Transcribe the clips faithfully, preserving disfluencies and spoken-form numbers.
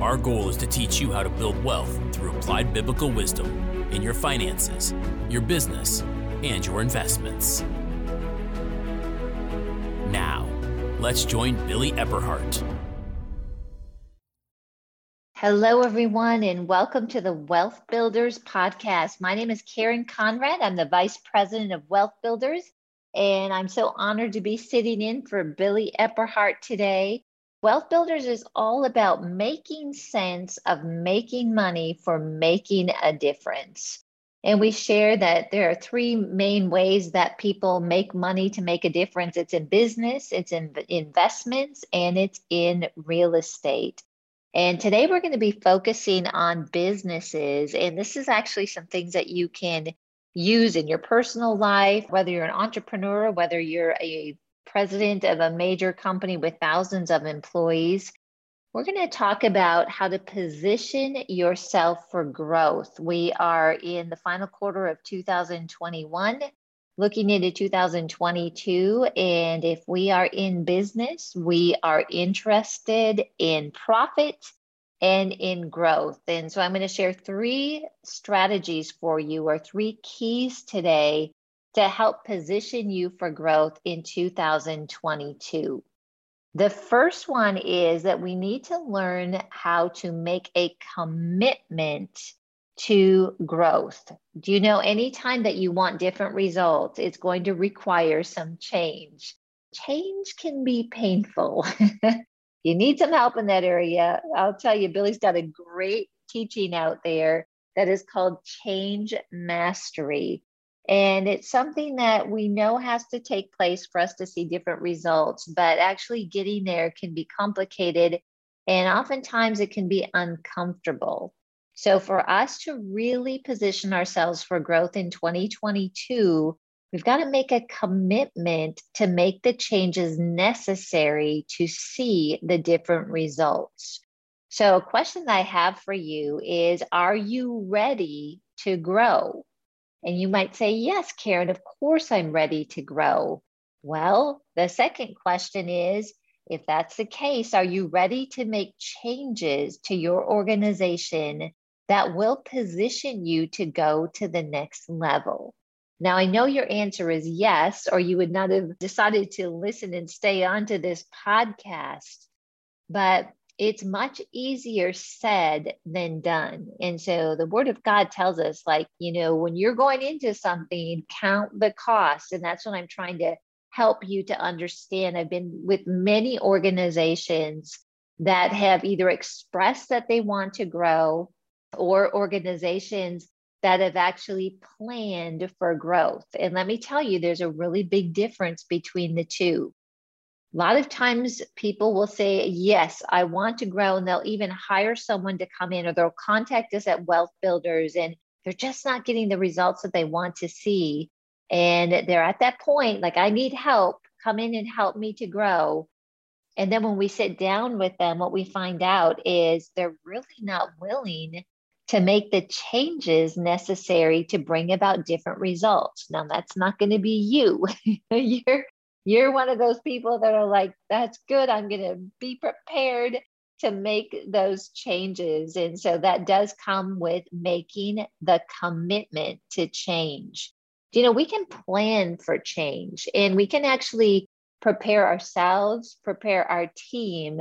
our goal is to teach you how to build wealth through applied biblical wisdom in your finances, your business, and your investments. Now, let's join Billy Epperhart. Hello, everyone, and welcome to the Wealth Builders Podcast. My name is Karen Conrad. I'm the Vice President of Wealth Builders, and I'm so honored to be sitting in for Billy Epperhart today. Wealth Builders is all about making sense of making money for making a difference. And we share that there are three main ways that people make money to make a difference. It's in business, it's in investments, and it's in real estate. And today we're going to be focusing on businesses. And this is actually some things that you can use in your personal life, whether you're an entrepreneur, whether you're a president of a major company with thousands of employees. We're going to talk about how to position yourself for growth. We are in the final quarter of two thousand twenty-one, looking into two thousand twenty-two. And if we are in business, we are interested in profit and in growth. And so I'm going to share three strategies for you, or three keys today, to help position you for growth in two thousand twenty-two. The first one is that we need to learn how to make a commitment to growth. Do you know, anytime that you want different results, it's going to require some change. Change can be painful. You need some help in that area. I'll tell you, Billy's got a great teaching out there that is called Change Mastery. And it's something that we know has to take place for us to see different results, but actually getting there can be complicated, and oftentimes it can be uncomfortable. So for us to really position ourselves for growth in twenty twenty-two, we've got to make a commitment to make the changes necessary to see the different results. So a question that I have for you is, are you ready to grow? And you might say, yes, Karen, of course I'm ready to grow. Well, the second question is, if that's the case, are you ready to make changes to your organization that will position you to go to the next level? Now, I know your answer is yes, or you would not have decided to listen and stay on to this podcast, but it's much easier said than done. And so the Word of God tells us, like, you know, when you're going into something, count the cost. And that's what I'm trying to help you to understand. I've been with many organizations that have either expressed that they want to grow, or organizations that have actually planned for growth. And let me tell you, there's a really big difference between the two. A lot of times people will say, yes, I want to grow, and they'll even hire someone to come in, or they'll contact us at Wealth Builders, and they're just not getting the results that they want to see. And they're at that point, like, I need help, come in and help me to grow. And then when we sit down with them, what we find out is they're really not willing to make the changes necessary to bring about different results. Now, that's not going to be you. You're You're one of those people that are like, that's good. I'm going to be prepared to make those changes. And so that does come with making the commitment to change. You know, we can plan for change, and we can actually prepare ourselves, prepare our team,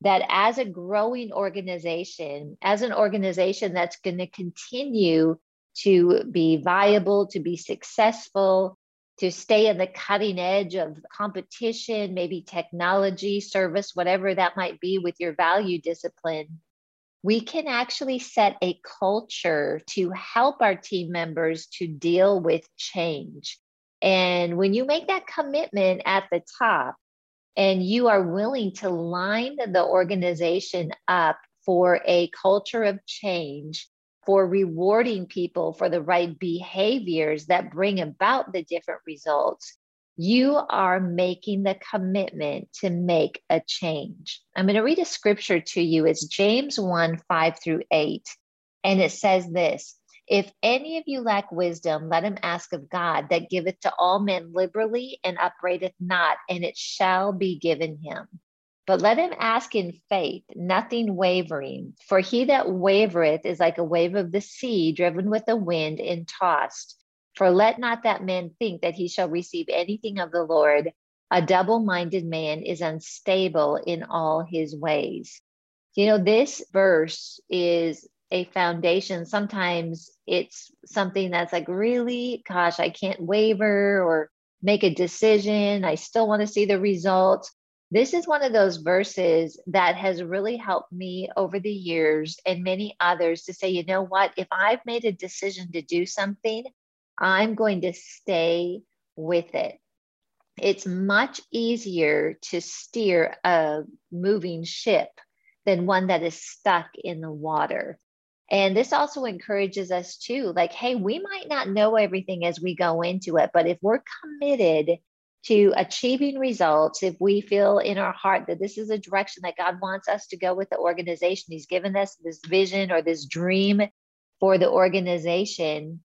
that as a growing organization, as an organization that's going to continue to be viable, to be successful, to stay in the cutting edge of competition, maybe technology, service, whatever that might be with your value discipline, we can actually set a culture to help our team members to deal with change. And when you make that commitment at the top, and you are willing to line the organization up for a culture of change for rewarding people for the right behaviors that bring about the different results, you are making the commitment to make a change. I'm going to read a scripture to you. It's James one, five through eight. And it says this, if any of you lack wisdom, let him ask of God that giveth to all men liberally and upbraideth not, and it shall be given him. But let him ask in faith, nothing wavering. For he that wavereth is like a wave of the sea, driven with the wind and tossed. For let not that man think that he shall receive anything of the Lord. A double-minded man is unstable in all his ways. You know, this verse is a foundation. Sometimes it's something that's like, really, gosh, I can't waver or make a decision. I still want to see the results. This is one of those verses that has really helped me over the years and many others to say, you know what, if I've made a decision to do something, I'm going to stay with it. It's much easier to steer a moving ship than one that is stuck in the water. And this also encourages us too, like, hey, we might not know everything as we go into it, but if we're committed to achieving results, if we feel in our heart that this is a direction that God wants us to go with the organization, he's given us this vision or this dream for the organization,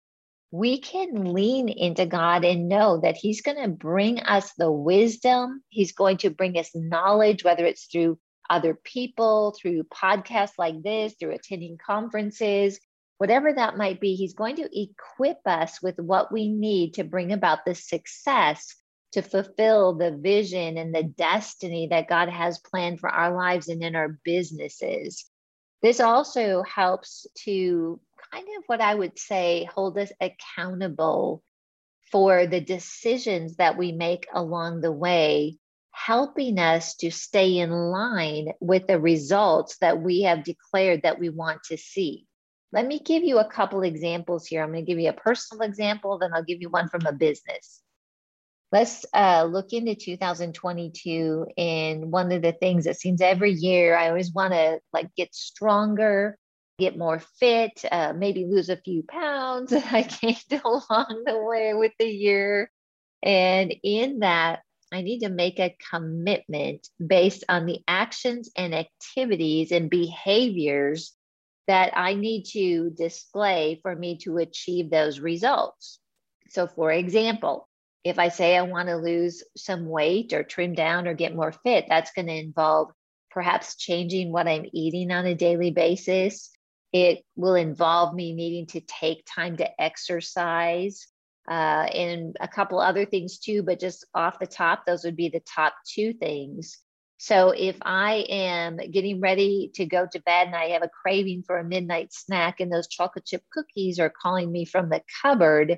we can lean into God and know that he's going to bring us the wisdom. He's going to bring us knowledge, whether it's through other people, through podcasts like this, through attending conferences, whatever that might be. He's going to equip us with what we need to bring about the success to fulfill the vision and the destiny that God has planned for our lives and in our businesses. This also helps to kind of, what I would say, hold us accountable for the decisions that we make along the way, helping us to stay in line with the results that we have declared that we want to see. Let me give you a couple examples here. I'm going to give you a personal example, then I'll give you one from a business. Let's uh, look into two thousand twenty-two, and one of the things that seems every year, I always want to like get stronger, get more fit, uh, maybe lose a few pounds that I gained along the way with the year. And in that, I need to make a commitment based on the actions and activities and behaviors that I need to display for me to achieve those results. So for example, if I say I want to lose some weight or trim down or get more fit, that's going to involve perhaps changing what I'm eating on a daily basis. It will involve me needing to take time to exercise uh, and a couple other things too, but just off the top, those would be the top two things. So if I am getting ready to go to bed and I have a craving for a midnight snack and those chocolate chip cookies are calling me from the cupboard,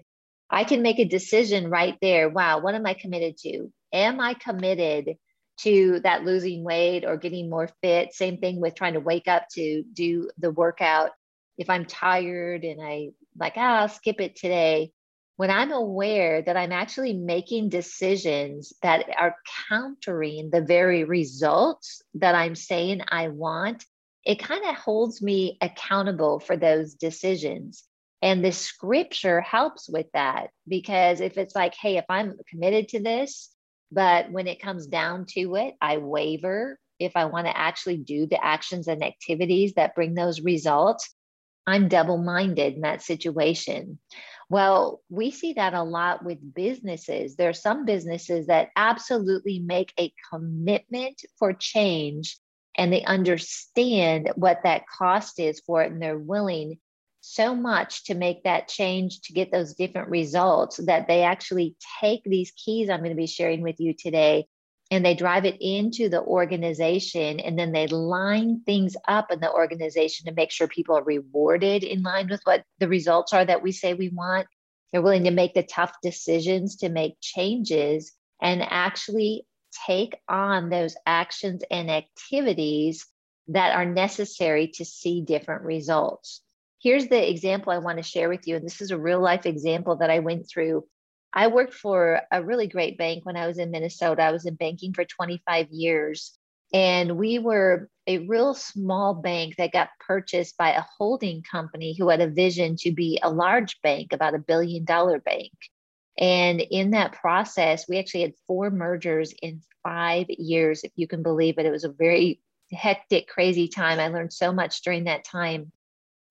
I can make a decision right there. Wow, what am I committed to? Am I committed to that losing weight or getting more fit? Same thing with trying to wake up to do the workout. If I'm tired and I like, ah, I'll skip it today. When I'm aware that I'm actually making decisions that are countering the very results that I'm saying I want, it kind of holds me accountable for those decisions. And the scripture helps with that, because if it's like, hey, if I'm committed to this, but when it comes down to it, I waver. If I want to actually do the actions and activities that bring those results, I'm double-minded in that situation. Well, we see that a lot with businesses. There are some businesses that absolutely make a commitment for change, and they understand what that cost is for it, and they're willing so much to make that change to get those different results that they actually take these keys I'm going to be sharing with you today and they drive it into the organization, and then they line things up in the organization to make sure people are rewarded in line with what the results are that we say we want. They're willing to make the tough decisions to make changes and actually take on those actions and activities that are necessary to see different results. Here's the example I want to share with you. And this is a real life example that I went through. I worked for a really great bank when I was in Minnesota. I was in banking for twenty-five years. And we were a real small bank that got purchased by a holding company who had a vision to be a large bank, about a billion dollar bank. And in that process, we actually had four mergers in five years, if you can believe it. It was a very hectic, crazy time. I learned so much during that time.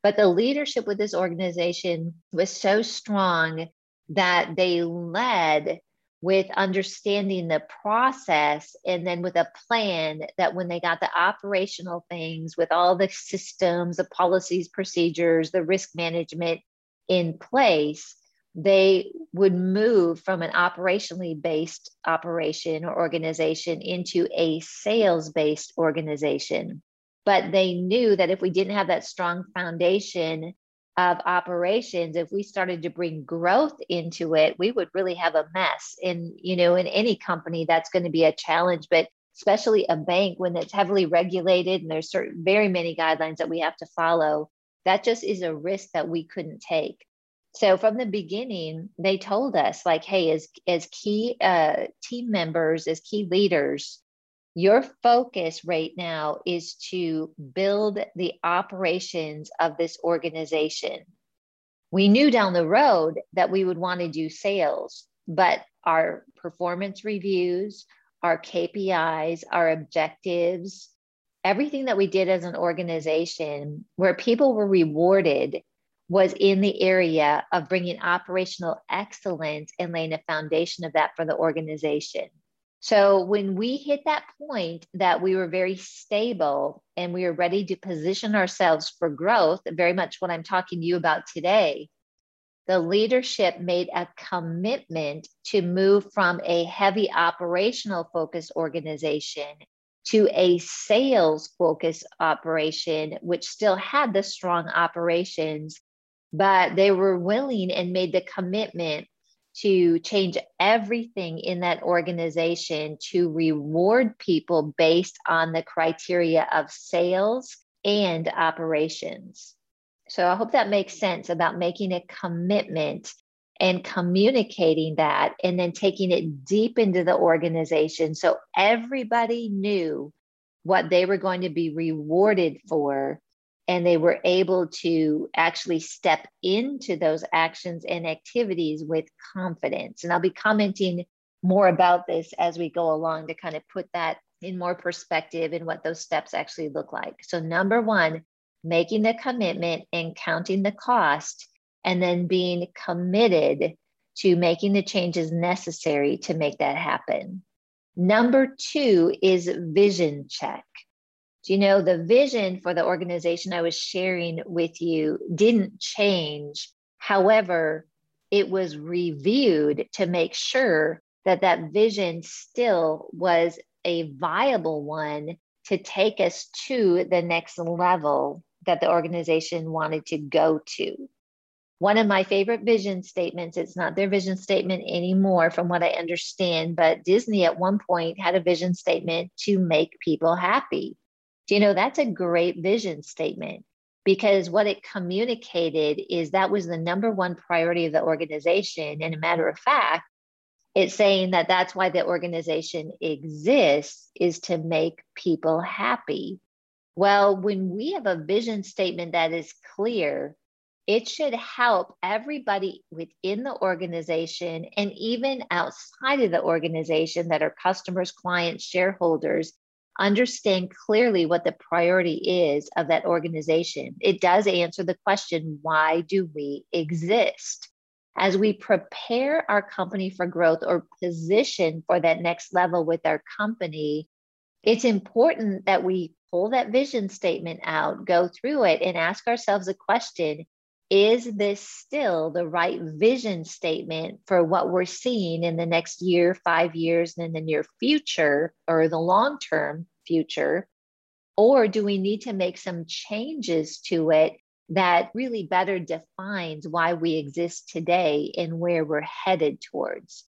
But the leadership with this organization was so strong that they led with understanding the process and then with a plan that when they got the operational things with all the systems, the policies, procedures, the risk management in place, they would move from an operationally based operation or organization into a sales-based organization. But they knew that if we didn't have that strong foundation of operations, if we started to bring growth into it, we would really have a mess. And, you know, in any company, that's going to be a challenge, but especially a bank when it's heavily regulated and there's certain, very many guidelines that we have to follow, that just is a risk that we couldn't take. So from the beginning, they told us like, hey, as, as key uh, team members, as key leaders, your focus right now is to build the operations of this organization. We knew down the road that we would want to do sales, but our performance reviews, our K P Is, our objectives, everything that we did as an organization where people were rewarded was in the area of bringing operational excellence and laying a foundation of that for the organization. So when we hit that point that we were very stable and we were ready to position ourselves for growth, very much what I'm talking to you about today, the leadership made a commitment to move from a heavy operational focused organization to a sales focused operation, which still had the strong operations, but they were willing and made the commitment to change everything in that organization to reward people based on the criteria of sales and operations. So I hope that makes sense about making a commitment and communicating that and then taking it deep into the organization so everybody knew what they were going to be rewarded for. And they were able to actually step into those actions and activities with confidence. And I'll be commenting more about this as we go along to kind of put that in more perspective and what those steps actually look like. So number one, making the commitment and counting the cost, and then being committed to making the changes necessary to make that happen. Number two is vision check. Do you know, the vision for the organization I was sharing with you didn't change. However, it was reviewed to make sure that that vision still was a viable one to take us to the next level that the organization wanted to go to. One of my favorite vision statements, it's not their vision statement anymore from what I understand, but Disney at one point had a vision statement to make people happy. Do you know, that's a great vision statement because what it communicated is that was the number one priority of the organization. And a matter of fact, it's saying that that's why the organization exists, is to make people happy. Well, when we have a vision statement that is clear, it should help everybody within the organization and even outside of the organization that are customers, clients, shareholders, understand clearly what the priority is of that organization. It does answer the question, why do we exist? As we prepare our company for growth or position for that next level with our company, it's important that we pull that vision statement out, go through it, and ask ourselves a question. Is this still the right vision statement for what we're seeing in the next year, five years, and in the near future or the long-term future? Or do we need to make some changes to it that really better defines why we exist today and where we're headed towards?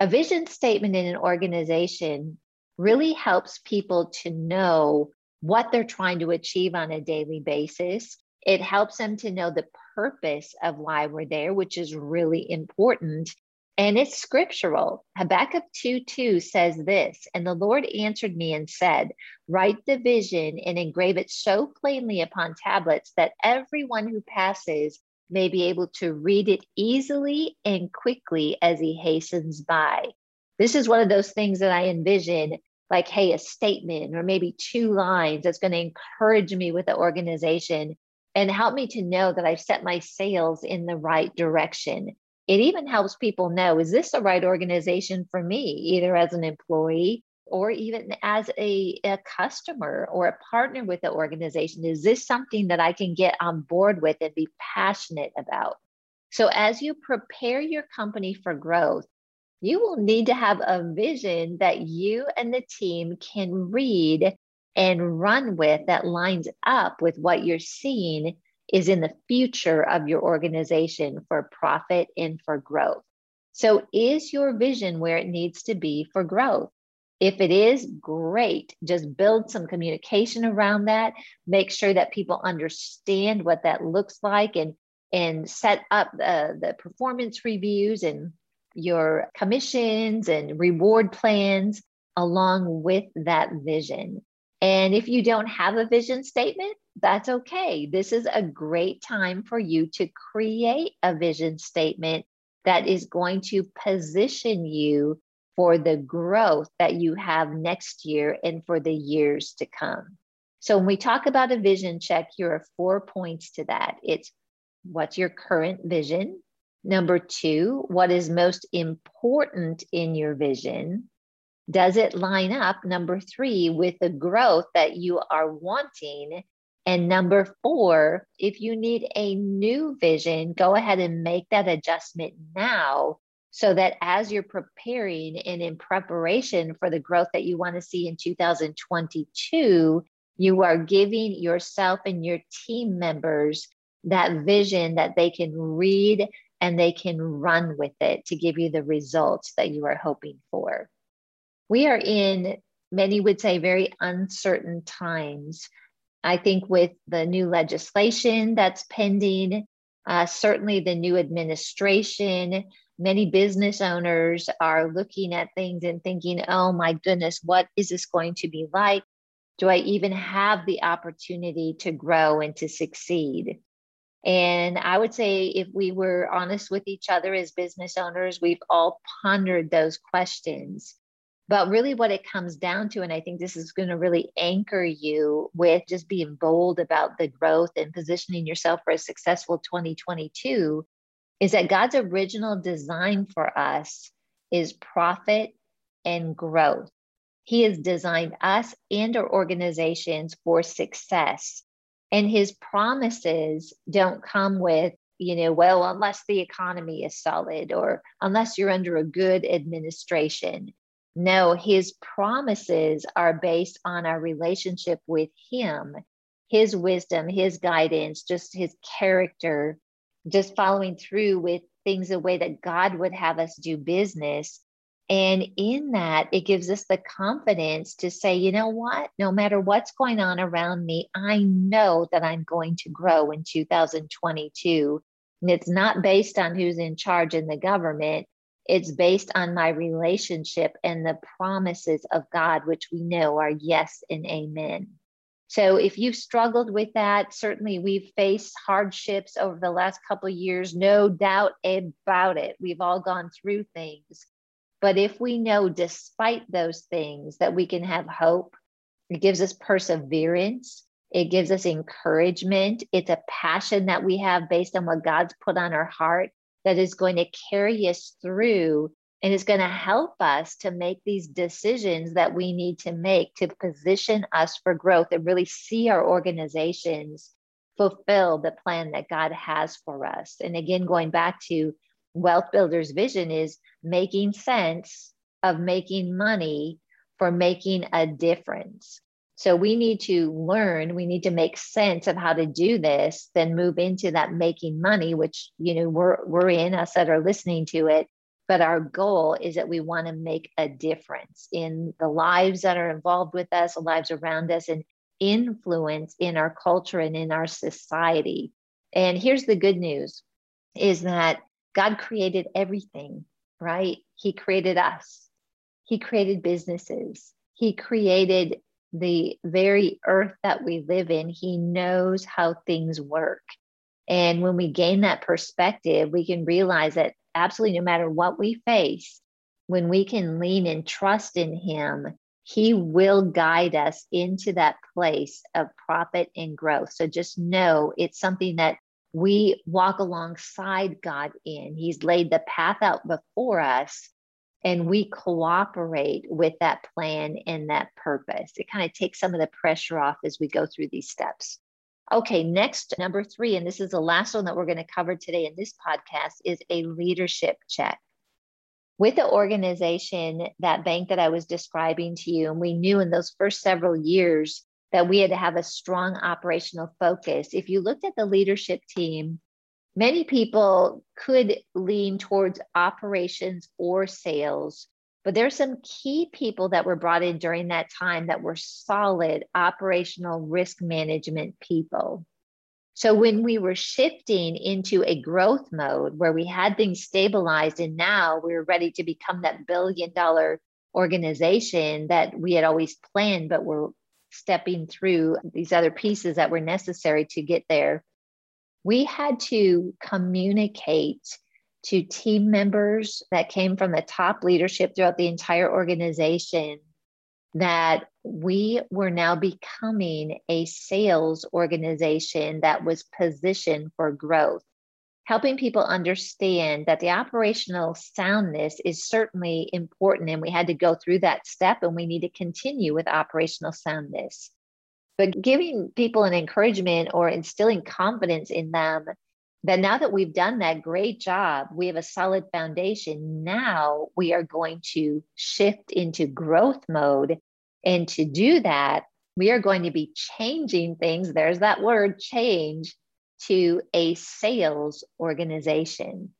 A vision statement in an organization really helps people to know what they're trying to achieve on a daily basis. It helps them to know the purpose of why we're there, which is really important. And it's scriptural. Habakkuk two two says this, "And the Lord answered me and said, write the vision and engrave it so plainly upon tablets that everyone who passes may be able to read it easily and quickly as he hastens by." This is one of those things that I envision, like, hey, a statement or maybe two lines that's going to encourage me with the organization and help me to know that I've set my sails in the right direction. It even helps people know, is this the right organization for me, either as an employee or even as a, a customer or a partner with the organization? Is this something that I can get on board with and be passionate about? So as you prepare your company for growth, you will need to have a vision that you and the team can read and run with that lines up with what you're seeing is in the future of your organization for profit and for growth. So is your vision where it needs to be for growth? If it is, great. Just build some communication around that. Make sure that people understand what that looks like and, and set up uh, the performance reviews and your commissions and reward plans along with that vision. And if you don't have a vision statement, that's okay. This is a great time for you to create a vision statement that is going to position you for the growth that you have next year and for the years to come. So when we talk about a vision check, here are four points to that. It's what's your current vision? Number two, what is most important in your vision? Does it line up, number three, with the growth that you are wanting? And number four, if you need a new vision, go ahead and make that adjustment now so that as you're preparing and in preparation for the growth that you want to see in two thousand twenty-two, you are giving yourself and your team members that vision that they can read and they can run with it to give you the results that you are hoping for. We are in, many would say, very uncertain times. I think with the new legislation that's pending, uh, certainly the new administration, many business owners are looking at things and thinking, oh my goodness, what is this going to be like? Do I even have the opportunity to grow and to succeed? And I would say if we were honest with each other as business owners, we've all pondered those questions. But really what it comes down to, and I think this is going to really anchor you with just being bold about the growth and positioning yourself for a successful twenty twenty-two, is that God's original design for us is profit and growth. He has designed us and our organizations for success. And his promises don't come with, you know, well, unless the economy is solid or unless you're under a good administration. No, his promises are based on our relationship with him, his wisdom, his guidance, just his character, just following through with things the way that God would have us do business. And in that, it gives us the confidence to say, you know what, no matter what's going on around me, I know that I'm going to grow in two thousand twenty-two. And it's not based on who's in charge in the government. It's based on my relationship and the promises of God, which we know are yes and amen. So if you've struggled with that, certainly we've faced hardships over the last couple of years, no doubt about it. We've all gone through things. But if we know despite those things that we can have hope, it gives us perseverance. It gives us encouragement. It's a passion that we have based on what God's put on our heart that is going to carry us through and is going to help us to make these decisions that we need to make to position us for growth and really see our organizations fulfill the plan that God has for us. And again, going back to Wealth Builders' vision is making sense of making money for making a difference. So we need to learn, we need to make sense of how to do this, then move into that making money, which, you know, we're, we're in, us that are listening to it. But our goal is that we want to make a difference in the lives that are involved with us, the lives around us, and influence in our culture and in our society. And here's the good news is that God created everything. right? He created us. He created businesses. He created the very earth that we live in. He knows how things work. And when we gain that perspective, we can realize that absolutely no matter what we face, when we can lean and trust in him, he will guide us into that place of profit and growth. So just know it's something that we walk alongside God in. He's laid the path out before us, and we cooperate with that plan and that purpose. It kind of takes some of the pressure off as we go through these steps. Okay, next, number three, and this is the last one that we're going to cover today in this podcast, is a leadership check. With the organization, that bank that I was describing to you, and we knew in those first several years that we had to have a strong operational focus. If you looked at the leadership team, many people could lean towards operations or sales, but there are some key people that were brought in during that time that were solid operational risk management people. So when we were shifting into a growth mode where we had things stabilized and now we were ready to become that billion dollar organization that we had always planned, but we're stepping through these other pieces that were necessary to get there. We had to communicate to team members that came from the top leadership throughout the entire organization that we were now becoming a sales organization that was positioned for growth, helping people understand that the operational soundness is certainly important. And we had to go through that step and we need to continue with operational soundness. But giving people an encouragement or instilling confidence in them that now that we've done that great job, we have a solid foundation. Now we are going to shift into growth mode. And to do that, we are going to be changing things. There's that word change to a sales organization.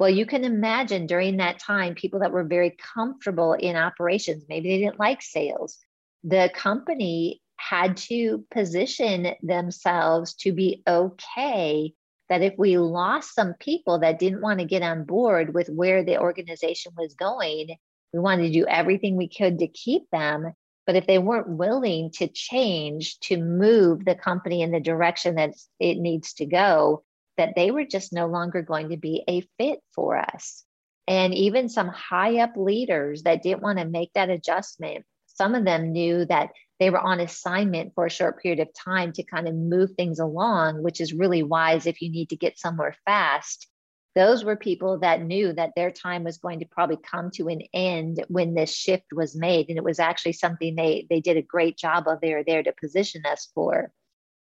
Well, you can imagine during that time, people that were very comfortable in operations, maybe they didn't like sales. The company had to position themselves to be okay that if we lost some people that didn't want to get on board with where the organization was going, we wanted to do everything we could to keep them. But if they weren't willing to change, to move the company in the direction that it needs to go, that they were just no longer going to be a fit for us. And even some high up leaders that didn't want to make that adjustment, some of them knew that they were on assignment for a short period of time to kind of move things along, which is really wise if you need to get somewhere fast. Those were people that knew that their time was going to probably come to an end when this shift was made. And it was actually something they, they did a great job of. They were there to position us for.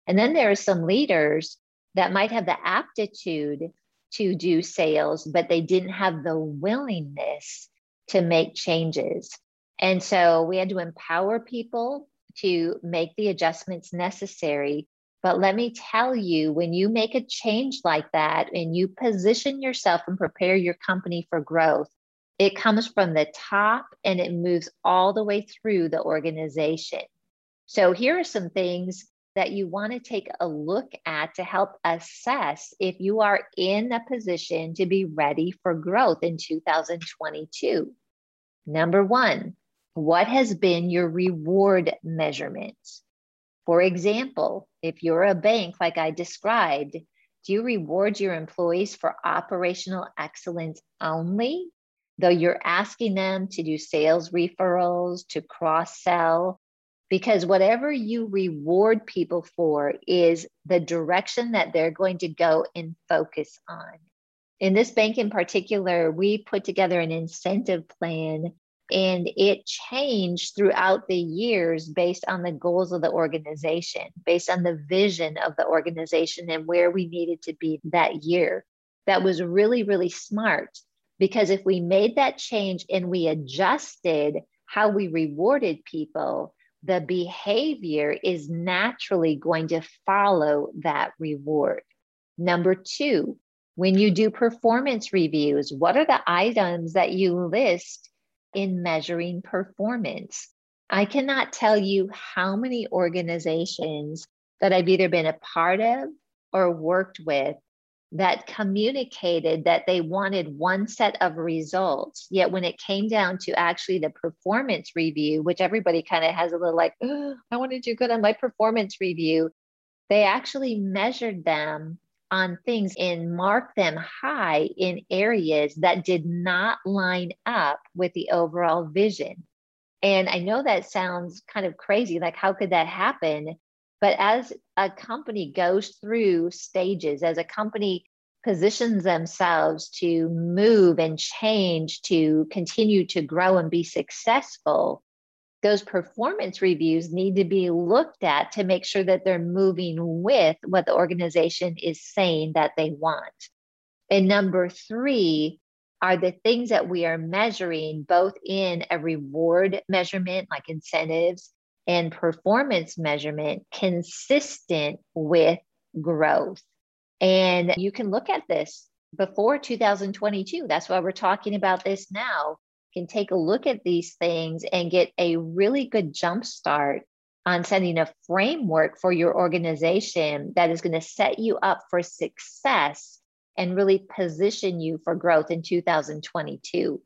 And then there are some leaders that might have the aptitude to do sales, but they didn't have the willingness to make changes. And so we had to empower people to make the adjustments necessary. But let me tell you, when you make a change like that and you position yourself and prepare your company for growth, it comes from the top and it moves all the way through the organization. So here are some things that you want to take a look at to help assess if you are in a position to be ready for growth in two thousand twenty-two. Number one, what has been your reward measurement? For example, if you're a bank, like I described, do you reward your employees for operational excellence only? Though you're asking them to do sales referrals, to cross-sell, because whatever you reward people for is the direction that they're going to go and focus on. In this bank in particular, we put together an incentive plan and it changed throughout the years based on the goals of the organization, based on the vision of the organization and where we needed to be that year. That was really, really smart because if we made that change and we adjusted how we rewarded people, the behavior is naturally going to follow that reward. Number two, when you do performance reviews, what are the items that you list in measuring performance? I cannot tell you how many organizations that I've either been a part of or worked with that communicated that they wanted one set of results. Yet when it came down to actually the performance review, which everybody kind of has a little like, oh, I want to do good on my performance review. They actually measured them on things and marked them high in areas that did not line up with the overall vision. And I know that sounds kind of crazy, like how could that happen? But as a company goes through stages, as a company positions themselves to move and change, to continue to grow and be successful, those performance reviews need to be looked at to make sure that they're moving with what the organization is saying that they want. And number three are the things that we are measuring both in a reward measurement, like incentives, and performance measurement consistent with growth. And you can look at this before two thousand twenty-two. That's why we're talking about this now. Can take a look at these things and get a really good jump start on setting a framework for your organization that is going to set you up for success and really position you for growth in two thousand twenty-two.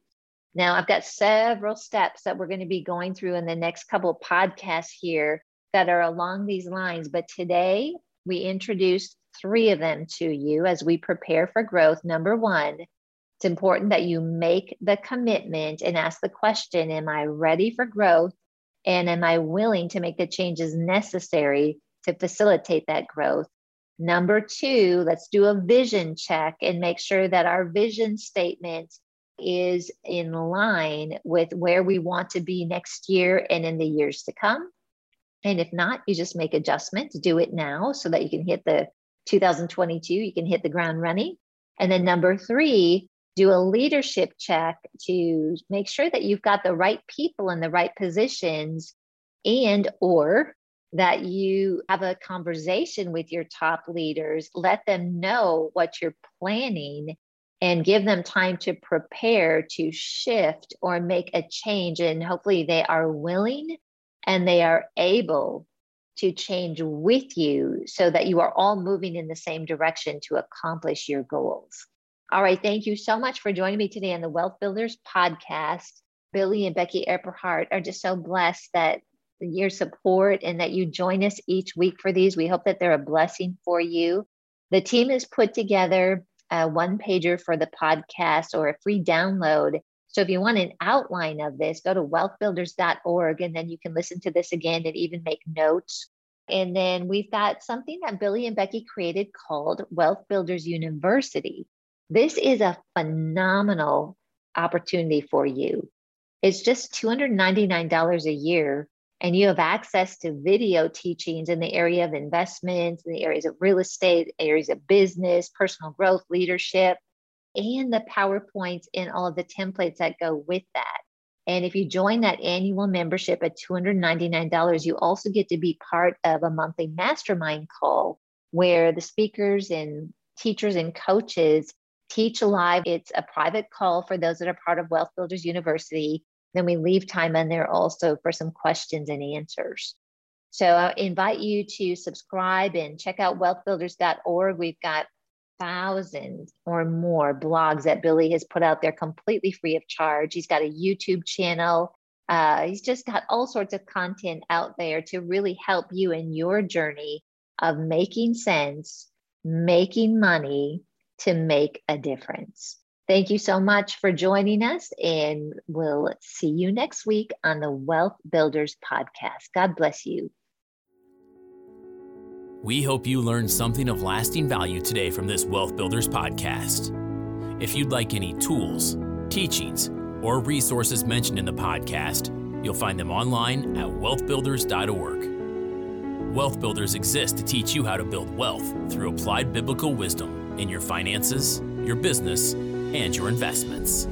Now, I've got several steps that we're going to be going through in the next couple of podcasts here that are along these lines, but today we introduced three of them to you as we prepare for growth. Number one, it's important that you make the commitment and ask the question, am I ready for growth? And am I willing to make the changes necessary to facilitate that growth? Number two, let's do a vision check and make sure that our vision statement is in line with where we want to be next year and in the years to come. And if not, you just make adjustments, do it now so that you can hit the two thousand twenty-two, you can hit the ground running. And then number three, do a leadership check to make sure that you've got the right people in the right positions and or that you have a conversation with your top leaders, let them know what you're planning and give them time to prepare to shift or make a change. And hopefully they are willing and they are able to change with you so that you are all moving in the same direction to accomplish your goals. All right, thank you so much for joining me today on the Wealth Builders Podcast. Billy and Becky Epperhart are just so blessed that your support and that you join us each week for these. We hope that they're a blessing for you. The team has put together a one-pager for the podcast or a free download. So if you want an outline of this, go to wealth builders dot org and then you can listen to this again and even make notes. And then we've got something that Billy and Becky created called Wealth Builders University. This is a phenomenal opportunity for you. It's just two hundred ninety-nine dollars a year, and you have access to video teachings in the area of investments, in the areas of real estate, areas of business, personal growth, leadership, and the PowerPoints and all of the templates that go with that. And if you join that annual membership at two hundred ninety-nine dollars, you also get to be part of a monthly mastermind call where the speakers and teachers and coaches teach live. It's a private call for those that are part of Wealth Builders University. Then we leave time in there also for some questions and answers. So I invite you to subscribe and check out wealth builders dot org. We've got thousands or more blogs that Billy has put out there completely free of charge. He's got a YouTube channel. Uh, he's just got all sorts of content out there to really help you in your journey of making sense, making money to make a difference. Thank you so much for joining us, and we'll see you next week on the Wealth Builders Podcast. God bless you. We hope you learned something of lasting value today from this Wealth Builders Podcast. If you'd like any tools, teachings, or resources mentioned in the podcast, you'll find them online at wealth builders dot org. Wealth Builders exists to teach you how to build wealth through applied biblical wisdom in your finances, your business, and your investments.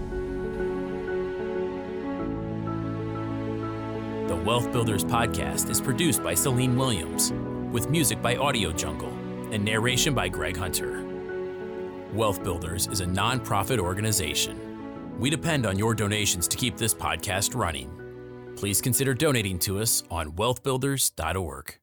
The Wealth Builders Podcast is produced by Celine Williams, with music by Audio Jungle and narration by Greg Hunter. Wealth Builders is a nonprofit organization. We depend on your donations to keep this podcast running. Please consider donating to us on wealth builders dot org.